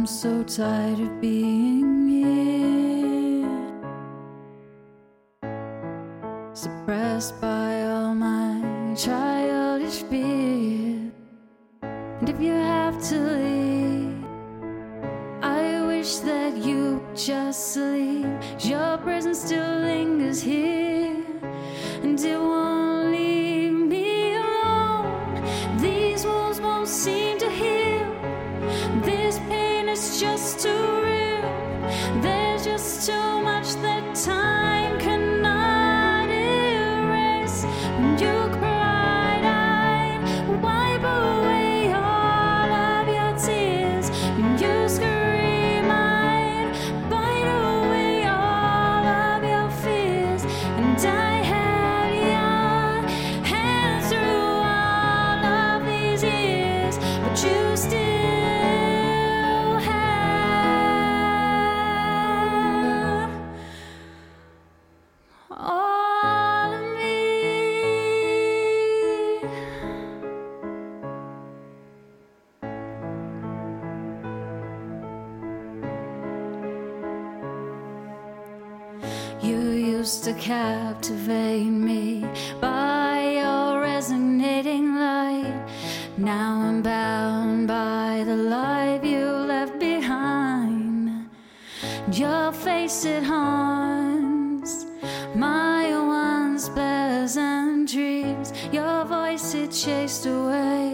I'm so tired of being here, suppressed by all my childish fear. And if you have to leave, I wish that you just leave. Your presence still lingers here, and it won't leave me alone. These walls won't seem to heal. This pain is just too real. There's just too much that time cannot erase. When you cried, I'd wipe away all of your tears. When you scream, I'd bite away all of your fears. And I had your hands through all of these years, but you still used to captivate me by your resonating light. Now I'm bound by the life you left behind. Your face, it haunts my once pleasant dreams. Your voice, it chased away